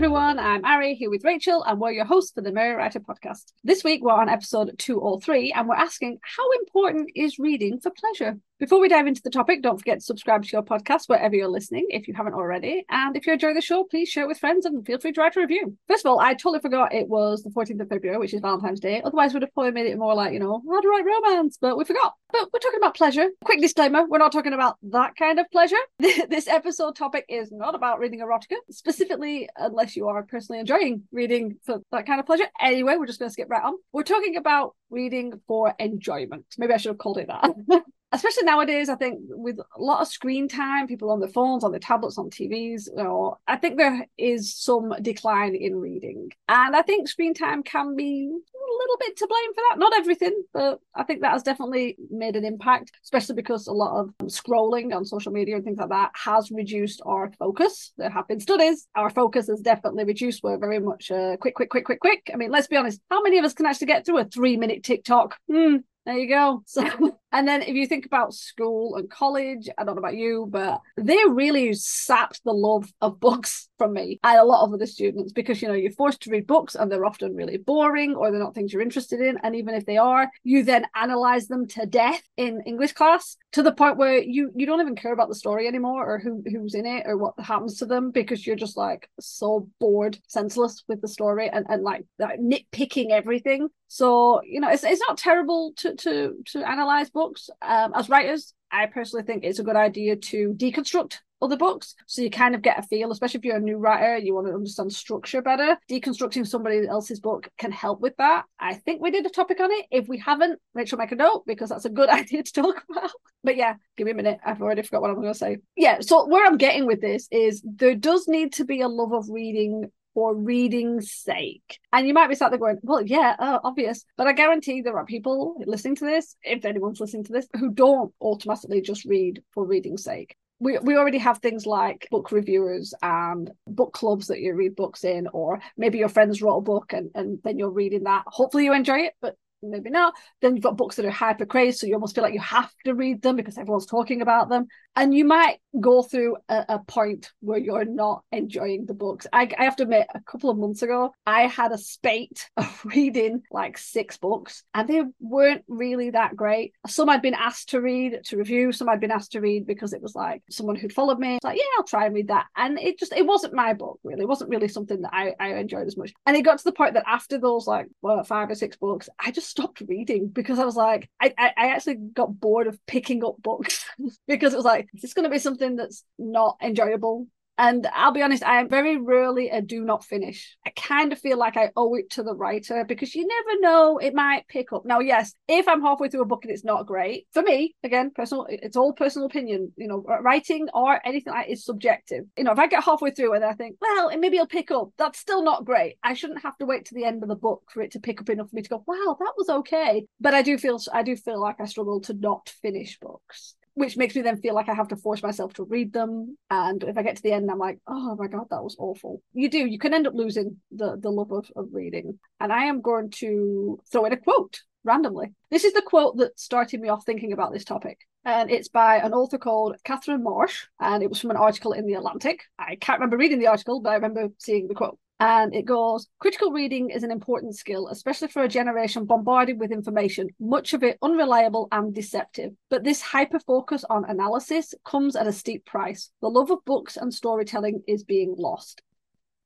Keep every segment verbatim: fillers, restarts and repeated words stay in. everyone, I'm Ari, here with Rachel, and we're your hosts for the Merry Writer Podcast. This week we're on episode two oh three, and we're asking, how important is reading for pleasure? Before we dive into the topic, don't forget to subscribe to your podcast wherever you're listening, if you haven't already. And if you enjoy the show, please share it with friends and feel free to write a review. First of all, I totally forgot it was the fourteenth of February, which is Valentine's Day. Otherwise, we'd have probably made it more like, you know, how to write romance, but we forgot. But we're talking about pleasure. Quick disclaimer, we're not talking about that kind of pleasure. This episode topic is not about reading erotica, specifically unless you are personally enjoying reading for that kind of pleasure. Anyway, we're just going to skip right on. We're talking about reading for enjoyment. Maybe I should have called it that. Especially nowadays, I think with a lot of screen time, people on their phones, on their tablets, on T Vs, you know, I think there is some decline in reading. And I think screen time can be a little bit to blame for that. Not everything, but I think that has definitely made an impact, especially because a lot of scrolling on social media and things like that has reduced our focus. There have been studies. Our focus has definitely reduced. We're very much uh, quick, quick, quick, quick, quick. I mean, let's be honest. How many of us can actually get through a three-minute TikTok? Hmm. There you go. So, and then if you think about school and college, I don't know about you, but they really sapped the love of books from me and a lot of other students because, you know, you're forced to read books and they're often really boring or they're not things you're interested in. And even if they are, you then analyze them to death in English class to the point where you, you don't even care about the story anymore or who who's in it or what happens to them because you're just like so bored, senseless with the story and, and like, like nitpicking everything. So, you know, it's it's not terrible to to to analyze books. Um, as writers, I personally think it's a good idea to deconstruct other books. So you kind of get a feel, especially if you're a new writer, you want to understand structure better. Deconstructing somebody else's book can help with that. I think we did a topic on it. If we haven't, Rachel, make a note because that's a good idea to talk about. But yeah, give me a minute. I've already forgot what I'm going to say. Yeah, so where I'm getting with this is there does need to be a love of reading for reading's sake. And you might be sat there going, well, yeah, uh, obvious. But I guarantee there are people listening to this, if anyone's listening to this, who don't automatically just read for reading's sake. We we already have things like book reviewers and book clubs that you read books in, or maybe your friends wrote a book and, and then you're reading that. Hopefully you enjoy it, but maybe not. Then you've got books that are hyper crazed, so you almost feel like you have to read them because everyone's talking about them. And you might go through a, a point where you're not enjoying the books. I, I have to admit, a couple of months ago, I had a spate of reading like six books and they weren't really that great. Some I'd been asked to read, to review. Some I'd been asked to read because it was like someone who'd followed me. It's like, yeah, I'll try and read that. And it just, it wasn't my book really. It wasn't really something that I, I enjoyed as much. And it got to the point that after those like well, five or six books, I just stopped reading because I was like, I, I, I actually got bored of picking up books because it was like, it's going to be something that's not enjoyable. And I'll be honest, I am very rarely a do not finish. I kind of feel like I owe it to the writer because you never know, it might pick up. Now, yes, if I'm halfway through a book and it's not great, for me, again, personal, it's all personal opinion. You know, writing or anything like is subjective. You know, if I get halfway through and I think, well, maybe it'll pick up, that's still not great. I shouldn't have to wait to the end of the book for it to pick up enough for me to go, wow, that was okay. But I do feel, I do feel like I struggle to not finish books, which makes me then feel like I have to force myself to read them. And if I get to the end, I'm like, oh my God, that was awful. You do, you can end up losing the, the love of, of reading. And I am going to throw in a quote randomly. This is the quote that started me off thinking about this topic. And it's by an author called Catherine Marsh. And it was from an article in The Atlantic. I can't remember reading the article, but I remember seeing the quote. And it goes, critical reading is an important skill, especially for a generation bombarded with information, much of it unreliable and deceptive. But this hyper-focus on analysis comes at a steep price. The love of books and storytelling is being lost.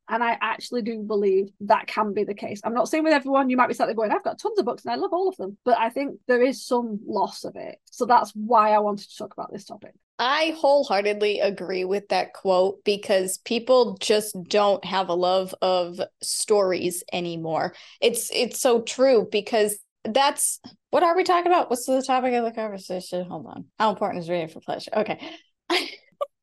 And I actually do believe that can be the case. I'm not saying with everyone, you might be sat there going, I've got tons of books and I love all of them. But I think there is some loss of it. So that's why I wanted to talk about this topic. I wholeheartedly agree with that quote because people just don't have a love of stories anymore. It's it's so true because that's, what are we talking about? What's the topic of the conversation? Hold on. How important is reading for pleasure? Okay.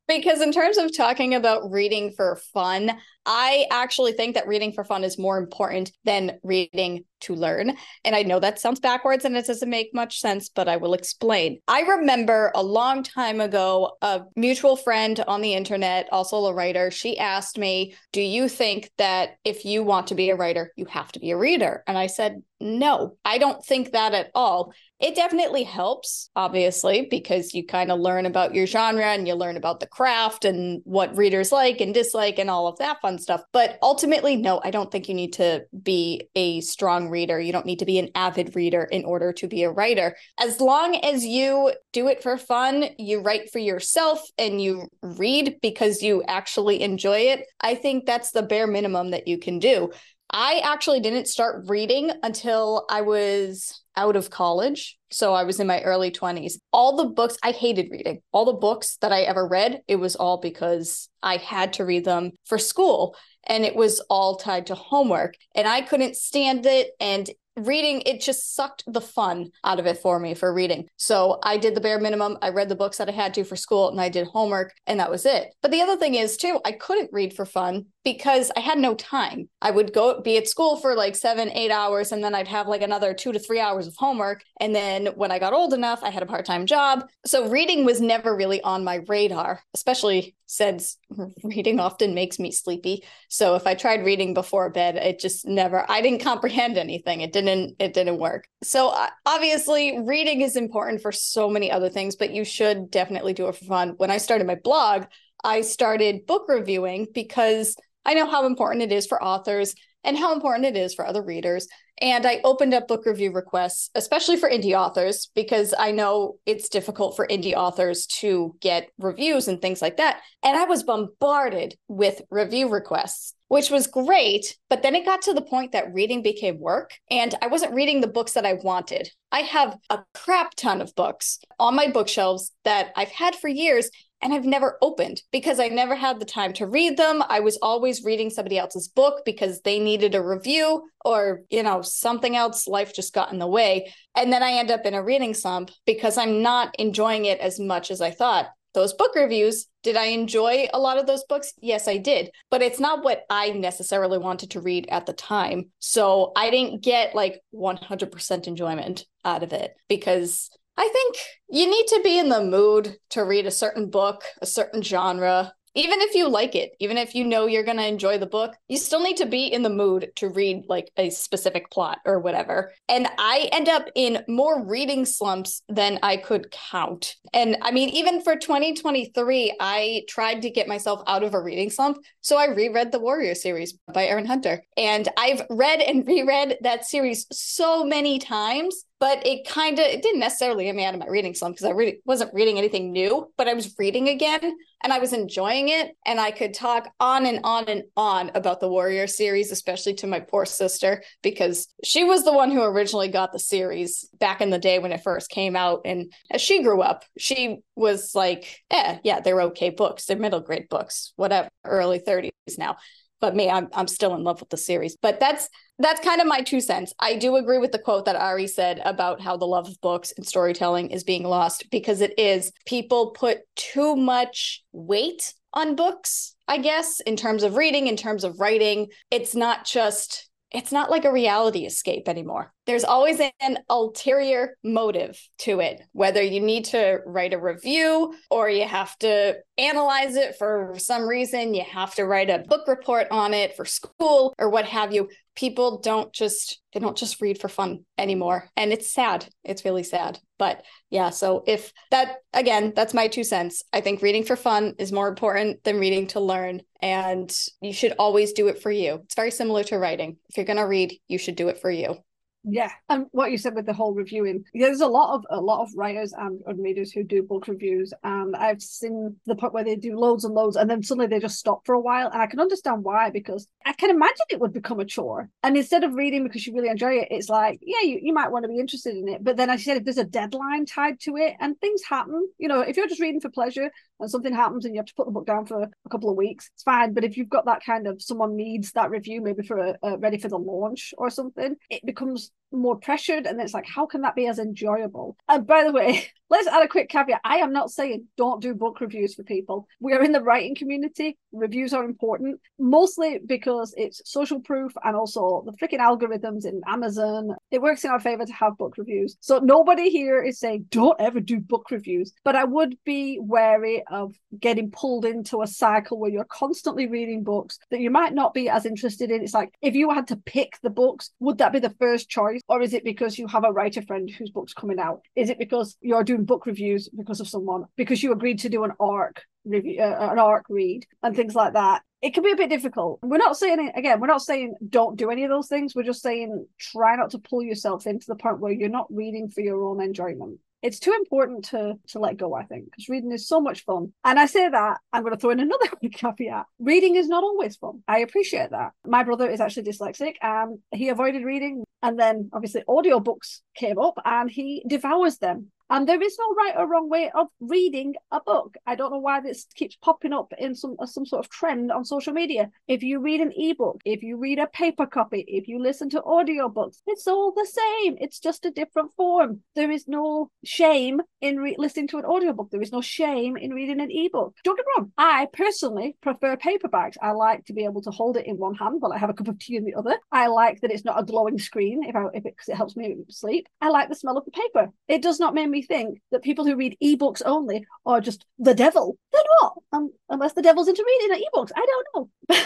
Because in terms of talking about reading for fun, I actually think that reading for fun is more important than reading to learn. And I know that sounds backwards and it doesn't make much sense, but I will explain. I remember a long time ago, a mutual friend on the internet, also a writer, she asked me, do you think that if you want to be a writer, you have to be a reader? And I said, no, I don't think that at all. It definitely helps, obviously, because you kind of learn about your genre and you learn about the craft and what readers like and dislike and all of that fun stuff. But ultimately, no, I don't think you need to be a strong reader. You don't need to be an avid reader in order to be a writer. As long as you do it for fun, you write for yourself and you read because you actually enjoy it, I think that's the bare minimum that you can do. I actually didn't start reading until I was out of college. So I was in my early twenties. All the books, I hated reading. All the books that I ever read, it was all because I had to read them for school. And it was all tied to homework. And I couldn't stand it. And reading, it just sucked the fun out of it for me for reading. So I did the bare minimum. I read the books that I had to for school and I did homework and that was it. But the other thing is too, I couldn't read for fun because I had no time. I would go be at school for like seven, eight hours and then I'd have like another two to three hours of homework. And then when I got old enough, I had a part-time job. So reading was never really on my radar, especially since reading often makes me sleepy. So if I tried reading before bed, it just never, I didn't comprehend anything. It didn't, it didn't work. So obviously reading is important for so many other things, but you should definitely do it for fun. When I started my blog, I started book reviewing because I know how important it is for authors and how important it is for other readers. And I opened up book review requests, especially for indie authors, because I know it's difficult for indie authors to get reviews and things like that. And I was bombarded with review requests, which was great. But then it got to the point that reading became work and I wasn't reading the books that I wanted. I have a crap ton of books on my bookshelves that I've had for years and I've never opened because I never had the time to read them. I was always reading somebody else's book because they needed a review or, you know, something else. Life just got in the way. And then I end up in a reading slump because I'm not enjoying it as much as I thought. Those book reviews, did I enjoy a lot of those books? Yes, I did. But it's not what I necessarily wanted to read at the time. So I didn't get like one hundred percent enjoyment out of it because I think you need to be in the mood to read a certain book, a certain genre. Even if you like it, even if you know you're going to enjoy the book, you still need to be in the mood to read like a specific plot or whatever. And I end up in more reading slumps than I could count. And I mean, even for twenty twenty-three, I tried to get myself out of a reading slump. So I reread the Warrior series by Erin Hunter. And I've read and reread that series so many times. But it kind of, it didn't necessarily get me out of my reading slump because I really wasn't reading anything new, but I was reading again and I was enjoying it. And I could talk on and on and on about the Warrior series, especially to my poor sister, because she was the one who originally got the series back in the day when it first came out. And as she grew up, she was like, eh, yeah, they're okay books. They're middle grade books, whatever, early thirties now. But me, I'm I'm still in love with the series. But that's that's kind of my two cents. I do agree with the quote that Ari said about how the love of books and storytelling is being lost because it is. People put too much weight on books, I guess, in terms of reading, in terms of writing. It's not just, it's not like a reality escape anymore. There's always an ulterior motive to it, whether you need to write a review or you have to analyze it for some reason, you have to write a book report on it for school or what have you. People don't just, they don't just read for fun anymore. And it's sad. It's really sad. But yeah, so if that, again, that's my two cents. I think reading for fun is more important than reading to learn. And you should always do it for you. It's very similar to writing. If you're going to read, you should do it for you. Yeah, and what you said with the whole reviewing, there's a lot of a lot of writers and readers who do book reviews, and I've seen the point where they do loads and loads, and then suddenly they just stop for a while, and I can understand why, because I can imagine it would become a chore. And instead of reading because you really enjoy it, it's like, yeah, you, you might want to be interested in it, but then as you said, if there's a deadline tied to it, and things happen, you know, if you're just reading for pleasure and something happens and you have to put the book down for a couple of weeks, it's fine. But if you've got that kind of, someone needs that review maybe for a, a ready for the launch or something, it becomes more pressured, and it's like, how can that be as enjoyable? And by the way, let's add a quick caveat. I am not saying don't do book reviews for people. We are in the writing community. Reviews are important, mostly because because it's social proof, and also the freaking algorithms in Amazon. It works in our favor to have book reviews. So nobody here is saying don't ever do book reviews, but I would be wary of getting pulled into a cycle where you're constantly reading books that you might not be as interested in. It's like, if you had to pick the books, would that be the first choice? Or is it because you have a writer friend whose book's coming out? Is it because you're doing book reviews because of someone, because you agreed to do an arc review, uh, an arc read and things like that? It can be a bit difficult. We're not saying, again, we're not saying don't do any of those things. We're just saying try not to pull yourself into the point where you're not reading for your own enjoyment. It's too important to, to let go, I think, because reading is so much fun. And I say that, I'm going to throw in another caveat. Reading is not always fun. I appreciate that. My brother is actually dyslexic and he avoided reading. And then obviously audiobooks came up and he devours them. And there is no right or wrong way of reading a book. I don't know why this keeps popping up in some some sort of trend on social media. If you read an ebook, if you read a paper copy, if you listen to audiobooks, it's all the same. It's just a different form. There is no shame in re- listening to an audiobook. There is no shame in reading an ebook. Don't get me wrong. I personally prefer paperbacks. I like to be able to hold it in one hand while I have a cup of tea in the other. I like that it's not a glowing screen if I if it, 'cause it helps me sleep. I like the smell of the paper. It does not make me think that people who read ebooks only are just the devil. They're not, um, unless the devil's into reading ebooks. I don't know.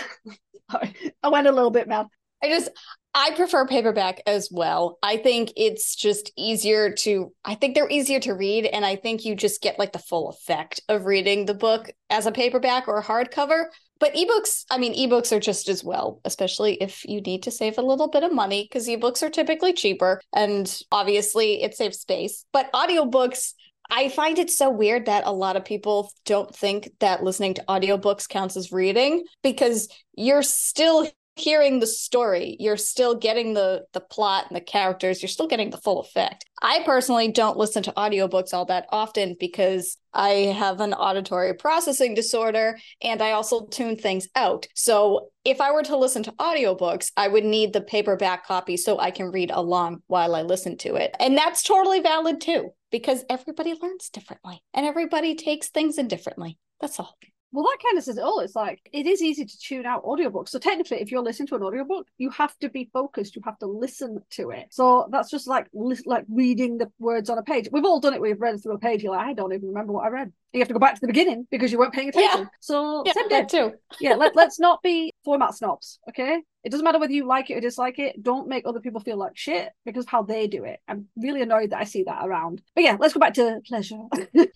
Sorry, I went a little bit mad. I just, I prefer paperback as well. I think it's just easier to, I think they're easier to read. And I think you just get like the full effect of reading the book as a paperback or a hardcover. But ebooks, I mean, ebooks are just as well, especially if you need to save a little bit of money, because ebooks are typically cheaper and obviously it saves space. But audiobooks, I find it so weird that a lot of people don't think that listening to audiobooks counts as reading, because you're still hearing the story, you're still getting the the plot and the characters, you're still getting the full effect. I personally don't listen to audiobooks all that often because I have an auditory processing disorder and I also tune things out. So if I were to listen to audiobooks, I would need the paperback copy so I can read along while I listen to it. And that's totally valid too, because everybody learns differently and everybody takes things in differently. That's all. Well, that kind of says it all. It's like, it is easy to tune out audiobooks. So technically, if you're listening to an audiobook, you have to be focused. You have to listen to it. So that's just like li- like reading the words on a page. We've all done it. We've read through a page. You're like, I don't even remember what I read. You have to go back to the beginning because you weren't paying attention. Yeah. So yeah, same day. Too. yeah, let, let's not be format snobs, okay? It doesn't matter whether you like it or dislike it. Don't make other people feel like shit because of how they do it. I'm really annoyed that I see that around. But yeah, let's go back to pleasure. All right,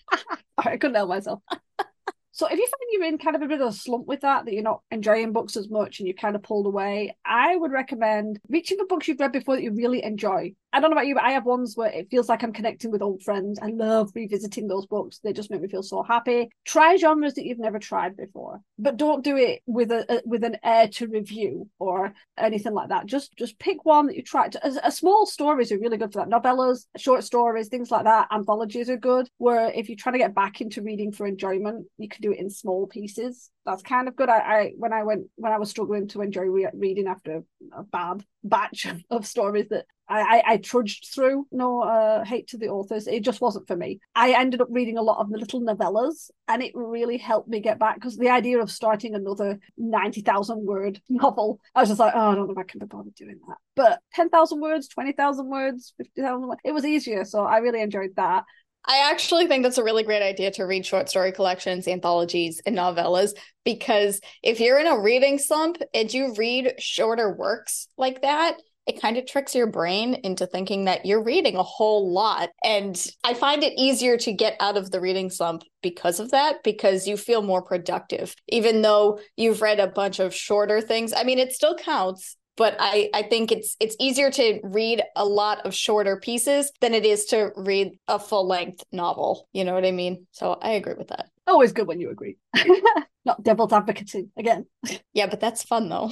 I couldn't help myself. So if you find you're in kind of a bit of a slump with that, that you're not enjoying books as much and you're kind of pulled away, I would recommend reaching for books you've read before that you really enjoy. I don't know about you, but I have ones where it feels like I'm connecting with old friends. I love revisiting those books. They just make me feel so happy. Try genres that you've never tried before, but don't do it with a, a with an air to review or anything like that. Just just pick one that you tried. To, a, a small stories are really good for that. Novellas, short stories, things like that. Anthologies are good, where if you're trying to get back into reading for enjoyment, you can do it in small pieces. That's kind of good. I, I when I went when I was struggling to enjoy re- reading after a bad batch of stories that I, I trudged through. No uh, hate to the authors. It just wasn't for me. I ended up reading a lot of the little novellas and it really helped me get back, because the idea of starting another ninety thousand word novel, I was just like, oh, I don't know if I can be bothered doing that. But ten thousand words, twenty thousand words, fifty thousand words, it was easier. So I really enjoyed that. I actually think that's a really great idea to read short story collections, anthologies, and novellas, because if you're in a reading slump and you read shorter works like that, it kind of tricks your brain into thinking that you're reading a whole lot. And I find it easier to get out of the reading slump because of that, because you feel more productive, even though you've read a bunch of shorter things. I mean, it still counts, but I, I think it's it's easier to read a lot of shorter pieces than it is to read a full-length novel. You know what I mean? So I agree with that. Always good when you agree. Not devil's advocacy again. Yeah, but that's fun, though.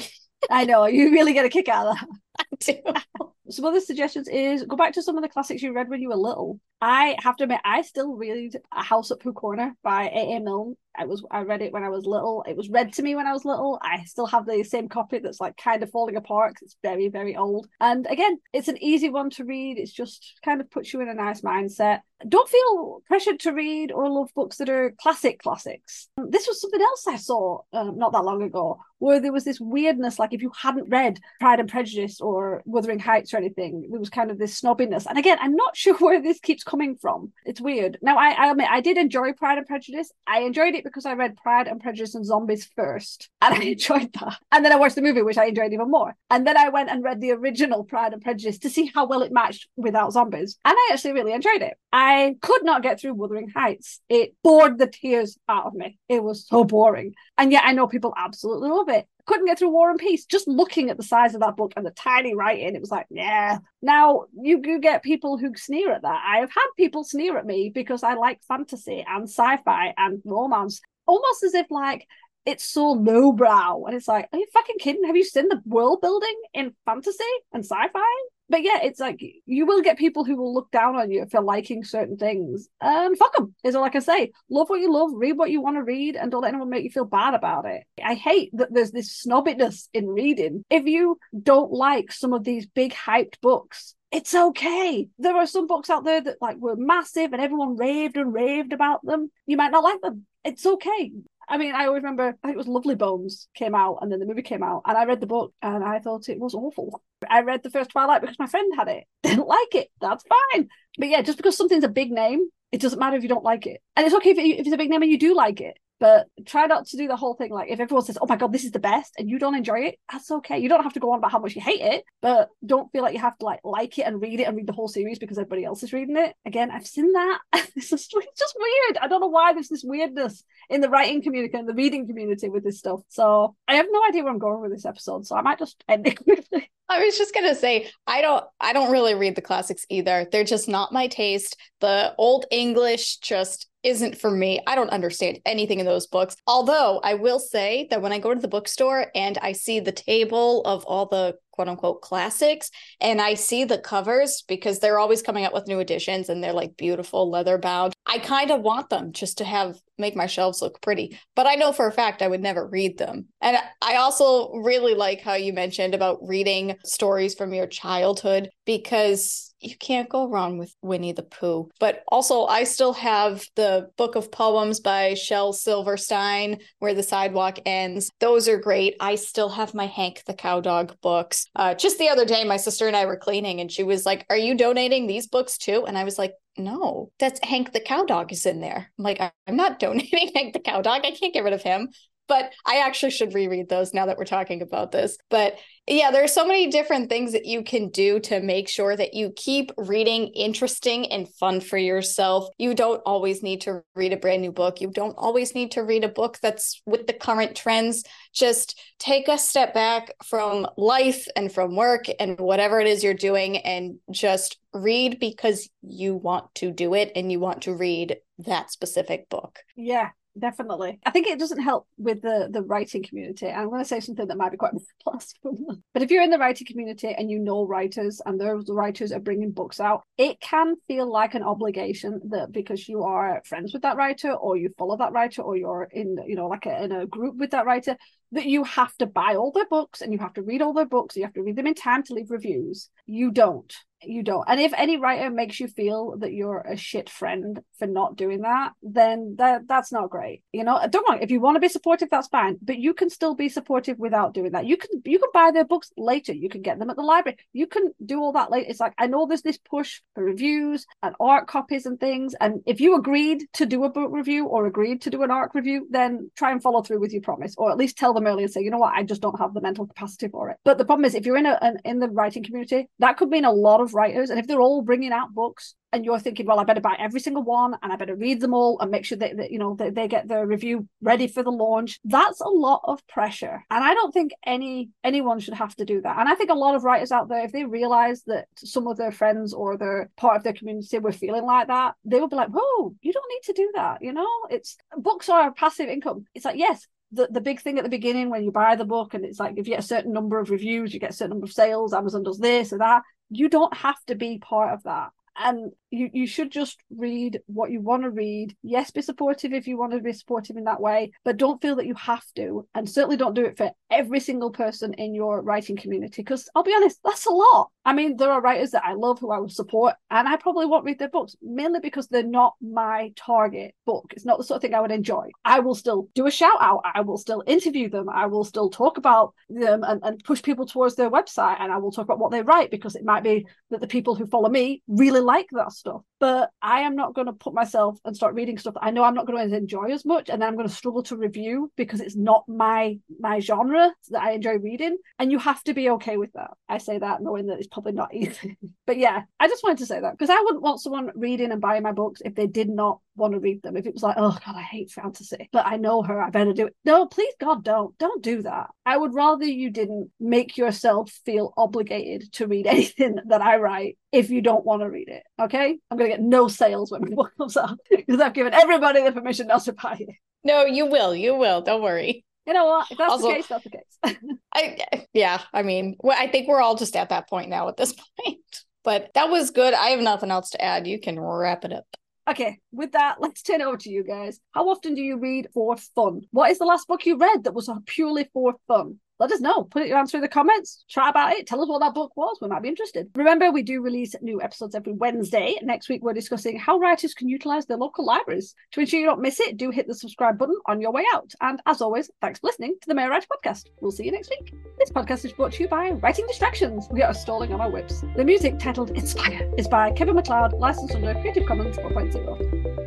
I know, you really get a kick out of that. I do. Some other suggestions is go back to some of the classics you read when you were little. I have to admit, I still read A House at Pooh Corner by A A. Milne. I was I read it when I was little. It was read to me when I was little. I still have the same copy that's like kind of falling apart because it's very, very old. And again, it's an easy one to read. It's just kind of puts you in a nice mindset. Don't feel pressured to read or love books that are classic classics. This was something else I saw um, not that long ago, where there was this weirdness, like if you hadn't read Pride and Prejudice or Wuthering Heights or anything, there was kind of this snobbiness. And again, I'm not sure where this keeps coming from. It's weird. Now, I, I admit, I did enjoy Pride and Prejudice. I enjoyed it because I read Pride and Prejudice and Zombies first, and I enjoyed that. And then I watched the movie, which I enjoyed even more. And then I went and read the original Pride and Prejudice to see how well it matched without zombies. And I actually really enjoyed it. I I could not get through Wuthering Heights. It bored the tears out of me. It was so boring. And yet I know people absolutely love it. Couldn't get through War and Peace. Just looking at the size of that book and the tiny writing, it was like, yeah. Now, you, you get people who sneer at that. I have had people sneer at me because I like fantasy and sci-fi and romance. Almost as if, like, it's so lowbrow. And it's like, are you fucking kidding? Have you seen the world building in fantasy and sci-fi? But yeah, it's like, you will get people who will look down on you for liking certain things. And fuck them, is all I can say. Love what you love, read what you want to read, and don't let anyone make you feel bad about it. I hate that there's this snobbiness in reading. If you don't like some of these big hyped books, it's okay. There are some books out there that like were massive and everyone raved and raved about them. You might not like them. It's okay. I mean, I always remember, I think it was Lovely Bones came out and then the movie came out and I read the book and I thought it was awful. I read the first Twilight because my friend had it. Didn't like it. That's fine. But yeah, just because something's a big name, it doesn't matter if you don't like it. And it's okay if, it, if it's a big name and you do like it. But try not to do the whole thing. Like if everyone says, oh my God, this is the best and you don't enjoy it, that's okay. You don't have to go on about how much you hate it, but don't feel like you have to like like it and read it and read the whole series because everybody else is reading it. Again, I've seen that. It's just weird. I don't know why there's this weirdness in the writing community and the reading community with this stuff. So I have no idea where I'm going with this episode. So I might just end it quickly. I was just going to say, I don't, I don't really read the classics either. They're just not my taste. The old English just isn't for me. I don't understand anything in those books. Although I will say that when I go to the bookstore and I see the table of all the quote unquote classics and I see the covers, because they're always coming out with new editions and they're like beautiful leather bound, I kind of want them just to have make my shelves look pretty, but I know for a fact I would never read them. And I also really like how you mentioned about reading stories from your childhood, because you can't go wrong with Winnie the Pooh. But also I still have the book of poems by Shel Silverstein, Where the Sidewalk Ends. Those are great. I still have my Hank the Cowdog books. Uh, just the other day, my sister and I were cleaning and she was like, are you donating these books too? And I was like, no, that's Hank the Cowdog is in there. I'm like, I'm not donating Hank the Cowdog. I can't get rid of him. But I actually should reread those now that we're talking about this. But yeah, there are so many different things that you can do to make sure that you keep reading interesting and fun for yourself. You don't always need to read a brand new book. You don't always need to read a book that's with the current trends. Just take a step back from life and from work and whatever it is you're doing and just read because you want to do it and you want to read that specific book. Yeah. Definitely. I think it doesn't help with the, the writing community. I'm going to say something that might be quite blasphemous. But if you're in the writing community and you know writers and those writers are bringing books out, it can feel like an obligation that because you are friends with that writer or you follow that writer or you're in, you know, like a, in a group with that writer, that you have to buy all their books and you have to read all their books. You have to read them in time to leave reviews. You don't. You don't. And if any writer makes you feel that you're a shit friend for not doing that, then that that's not great. You know, don't worry. If you want to be supportive, that's fine. But you can still be supportive without doing that. You can you can buy their books later. You can get them at the library. You can do all that later. It's like, I know there's this push for reviews and art copies and things. And if you agreed to do a book review or agreed to do an art review, then try and follow through with your promise, or at least tell them early and say, you know what, I just don't have the mental capacity for it. But the problem is, if you're in a an, in the writing community, that could mean a lot of writers, and if they're all bringing out books and you're thinking, well, I better buy every single one and I better read them all and make sure that, that you know that they get their review ready for the launch, that's a lot of pressure. And I don't think any anyone should have to do that. And I think a lot of writers out there, if they realize that some of their friends or their part of their community were feeling like that, they would be like, whoa, you don't need to do that. You know, it's books are passive income. It's like, yes, The, the big thing at the beginning when you buy the book and it's like, if you get a certain number of reviews, you get a certain number of sales, Amazon does this or that. You don't have to be part of that. And you, you should just read what you want to read. Yes, be supportive if you want to be supportive in that way, but don't feel that you have to. And certainly don't do it for every single person in your writing community, because I'll be honest, that's a lot. I mean, there are writers that I love who I will support, and I probably won't read their books, mainly because they're not my target book. It's not the sort of thing I would enjoy. I will still do a shout out. I will still interview them. I will still talk about them and, and push people towards their website. And I will talk about what they write, because it might be that the people who follow me really like that stuff. But I am not going to put myself and start reading stuff that I know I'm not going to enjoy as much, and then I'm going to struggle to review because it's not my my genre that I enjoy reading. And you have to be okay with that. I say that knowing that it's probably not easy. But yeah, I just wanted to say that, because I wouldn't want someone reading and buying my books if they did not want to read them. If it was like, oh god, I hate fantasy, but I know her, I better do it. No, please god, don't don't do that. I would rather you didn't make yourself feel obligated to read anything that I write if you don't want to read it. Okay, I'm gonna get no sales when my book comes out because I've given everybody the permission not to buy it. No, you will you will don't worry. You know what? If that's also, the case, that's the case. I, yeah, I mean, well, I think we're all just at that point now at this point. But that was good. I have nothing else to add. You can wrap it up. Okay, with that, let's turn over to you guys. How often do you read for fun? What is the last book you read that was purely for fun? Let us know. Put your answer in the comments. Chat about it. Tell us what that book was. We might be interested. Remember, we do release new episodes every Wednesday. Next week, we're discussing how writers can utilise their local libraries. To ensure you don't miss it, do hit the subscribe button on your way out. And as always, thanks for listening to the Merry Writer Podcast. We'll see you next week. This podcast is brought to you by Writing Distractions. We are stalling on our whips. The music, titled Inspire, is by Kevin MacLeod, licensed under Creative Commons four point oh.